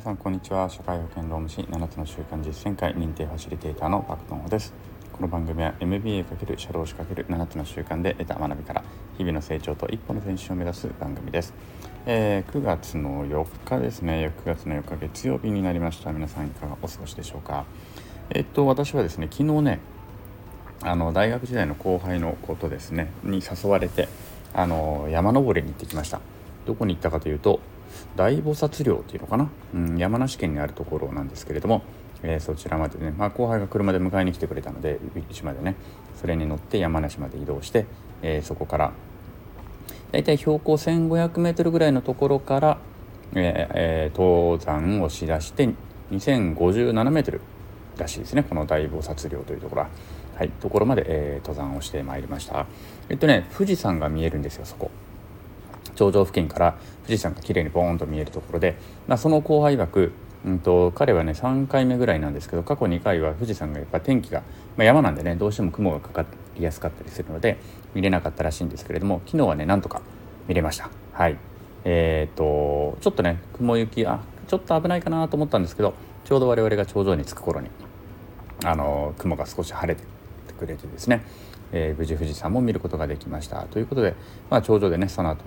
皆さんこんにちは。社会保険労務士7つの習慣実践会認定ファシリテーターのパクトンホです。この番組は MBA× 社労士 ×7 つの習慣で得た学びから日々の成長と一歩の前進を目指す番組です。9月の4日ですね。9月の4日月曜日になりました。皆さんいかがお過ごしでしょうか。私はですね、昨日ね、大学時代の後輩のことですねに誘われて山登りに行ってきました。どこに行ったかというと大菩薩陵っていうのかな、山梨県にあるところなんですけれども、そちらまでね、後輩が車で迎えに来てくれたので家までね、それに乗って山梨まで移動して、そこからだいたい標高 1500 メートルぐらいのところから、登山をしだして2057メートルらしいですね、この大菩薩陵というところは、はい、ところまで、登山をしてまいりました。富士山が見えるんですよ。そこ頂上付近から富士山が綺麗にボーンと見えるところで、その後輩枠、彼はね3回目ぐらいなんですけど、過去2回は富士山がやっぱ天気が、山なんでねどうしても雲がかかりやすかったりするので見れなかったらしいんですけれども、昨日はねなんとか見れました。はい、ちょっとね雲行きちょっと危ないかなと思ったんですけど、ちょうど我々が頂上に着く頃に雲が少し晴れてくれてですね、無事富士山も見ることができましたということで、頂上でねその後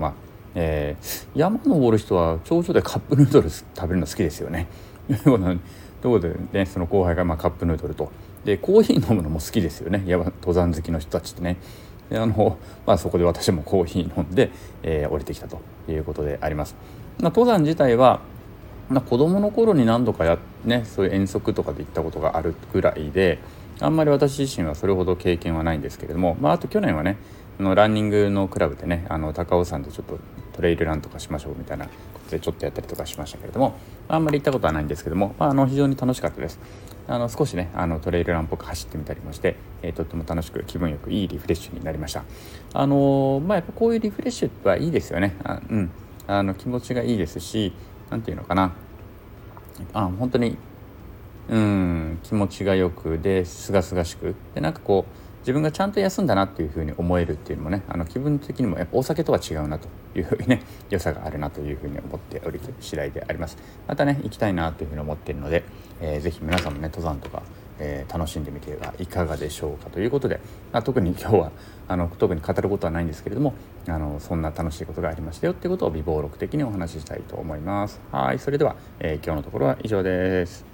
山登る人は頂上でカップヌードル食べるの好きですよねということでね、その後輩がカップヌードルとでコーヒー飲むのも好きですよね、登山好きの人たちってね。でそこで私もコーヒー飲んで、降りてきたということであります。登山自体は子供の頃に何度かそういう遠足とかで行ったことがあるぐらいで、あんまり私自身はそれほど経験はないんですけれども、あと去年はねランニングのクラブでね高尾山でちょっとトレイルランとかしましょうみたいなことでちょっとやったりとかしましたけれども、あんまり行ったことはないんですけども、非常に楽しかったです。少しねトレイルランっぽく走ってみたりもして、とっても楽しく気分よくいいリフレッシュになりました。やっぱこういうリフレッシュはいいですよね。気持ちがいいですし、なんていうのかな、本当に気持ちがよくで清々しくで、自分がちゃんと休んだなっていうふうに思えるっていうのもね、気分的にもやっぱお酒とは違うなというふうにね、良さがあるなというふうに思っておる次第であります。またね行きたいなというふうに思っているので、ぜひ皆さんもね登山とか、楽しんでみてはいかがでしょうかということで、特に今日は特に語ることはないんですけれども、そんな楽しいことがありましたよっていうことを微暴録的にお話ししたいと思います。はい、それでは、今日のところは以上です。